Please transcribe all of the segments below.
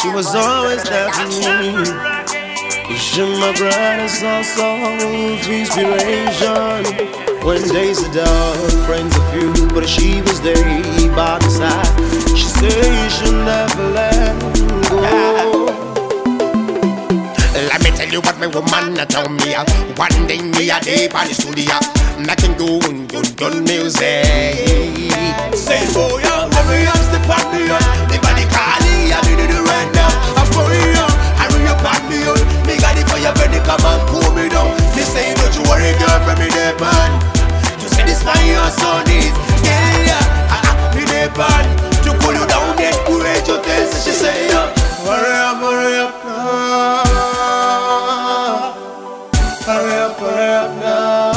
She was always there for me. She, my brightest also inspiration. When days are dark, friends are few, but she was there by the side. She said you should never let go. Let me tell you what my woman told me. One day me a day by the studio, nothing going good, done music. Say boy, every up step on me up. The body calling, I do the right now. I'm hurry up, hurry up on me up. Me got it for your body, come and pull me down. Me say don't you worry, girl, from me there, man. Satisfy your soul needs, yeah, yeah. Me dey bad to pull you down, get courage to tell. She say, yeah, hurry up now, hurry up now.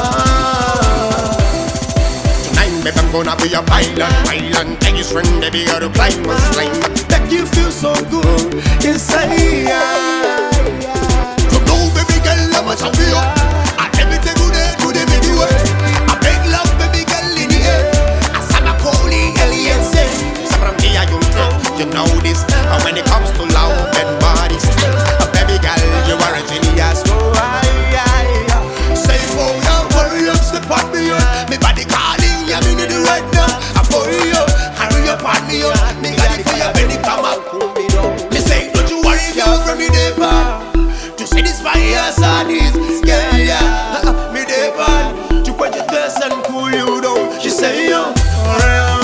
Tonight, babe, I'm gonna be a pilot. Take your friend, baby, you're the blindest flame. Make you feel so good inside. So no, baby girl, how much I feel. I tell me to do the video. You know this, and when it comes to love and bodies, baby girl, you are a genius. Oh, say for you, hurry up, step on me up. Me body calling, I'm in it right now. I'm for you, hurry up on me up. Me got it for your baby, come up. Me say, don't you worry, girl, from me day bad. To satisfy your sadness, yeah, yeah. Me day bad, to quench your thirst and cool you down. She say, yo, hurry up.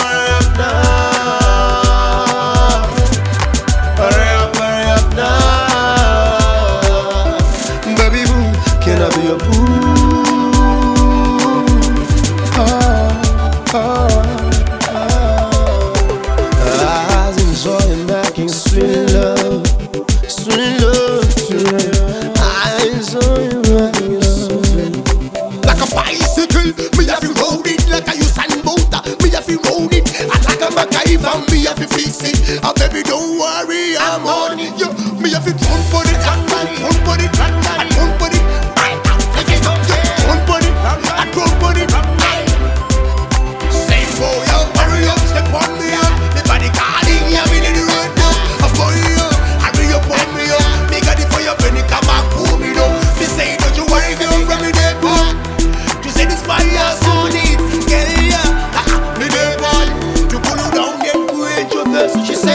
She said